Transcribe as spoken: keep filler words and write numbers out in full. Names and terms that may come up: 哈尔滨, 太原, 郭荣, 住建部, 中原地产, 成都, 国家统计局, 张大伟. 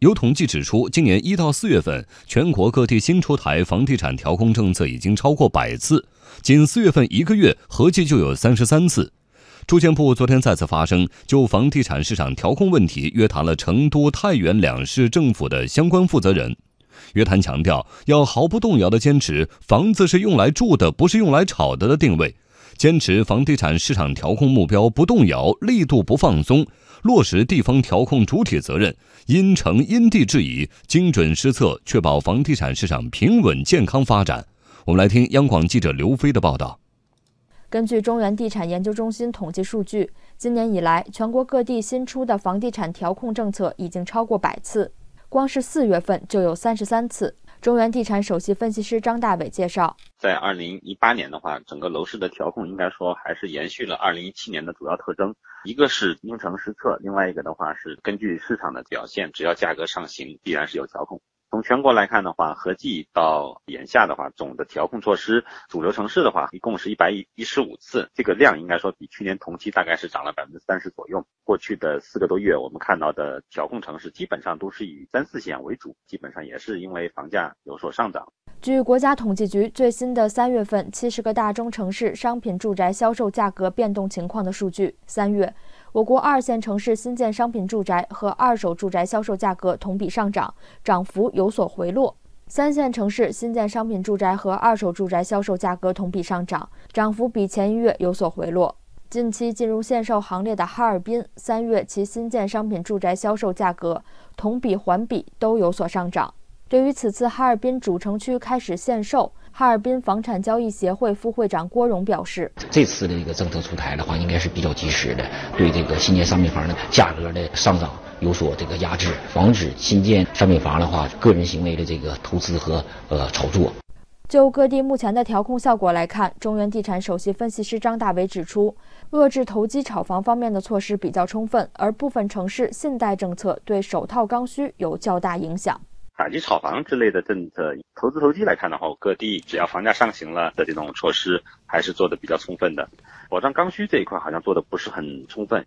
有统计指出，今年一到四月份，全国各地新出台房地产调控政策已经超过百次，仅四月份一个月合计就有三十三次。住建部昨天再次发声，就房地产市场调控问题约谈了成都、太原两市政府的相关负责人。约谈强调，要毫不动摇地坚持房子是用来住的，不是用来炒的的定位，坚持房地产市场调控目标不动摇，力度不放松，落实地方调控主体责任，因城因地制宜，精准施策，确保房地产市场平稳健康发展。我们来听央广记者刘飞的报道。根据中原地产研究中心统计数据，今年以来，全国各地新出的房地产调控政策已经超过百次，光是四月份就有三十三次。中原地产首席分析师张大伟介绍，在二零一八年的话，整个楼市的调控应该说还是延续了二零一七年的主要特征，一个是因城施策，另外一个的话是根据市场的表现，只要价格上行，必然是有调控。从全国来看的话，合计到眼下的话，总的调控措施主流城市的话，一共是一百一十五次，这个量应该说比去年同期大概是涨了 百分之三十 左右。过去的四个多月，我们看到的调控城市基本上都是以三四线为主，基本上也是因为房价有所上涨。据国家统计局最新的三月份七十个大中城市商品住宅销售价格变动情况的数据，三月我国二线城市新建商品住宅和二手住宅销售价格同比上涨，涨幅有所回落。三线城市新建商品住宅和二手住宅销售价格同比上涨，涨幅比前一月有所回落。近期进入限售行列的哈尔滨，三月其新建商品住宅销售价格同比环比都有所上涨。对于此次哈尔滨主城区开始限售，哈尔滨房产交易协会副会长郭荣表示，这次的一个政策出台的话，应该是比较及时的，对这个新建商品房的价格的上涨有所这个压制，防止新建商品房的话个人行为的这个投资和呃炒作。就各地目前的调控效果来看，中原地产首席分析师张大伟指出，遏制投机炒房方面的措施比较充分，而部分城市信贷政策对首套刚需有较大影响。打击炒房之类的政策，投资投机来看的话，各地只要房价上行了的这种措施还是做的比较充分的。保障刚需这一块好像做的不是很充分。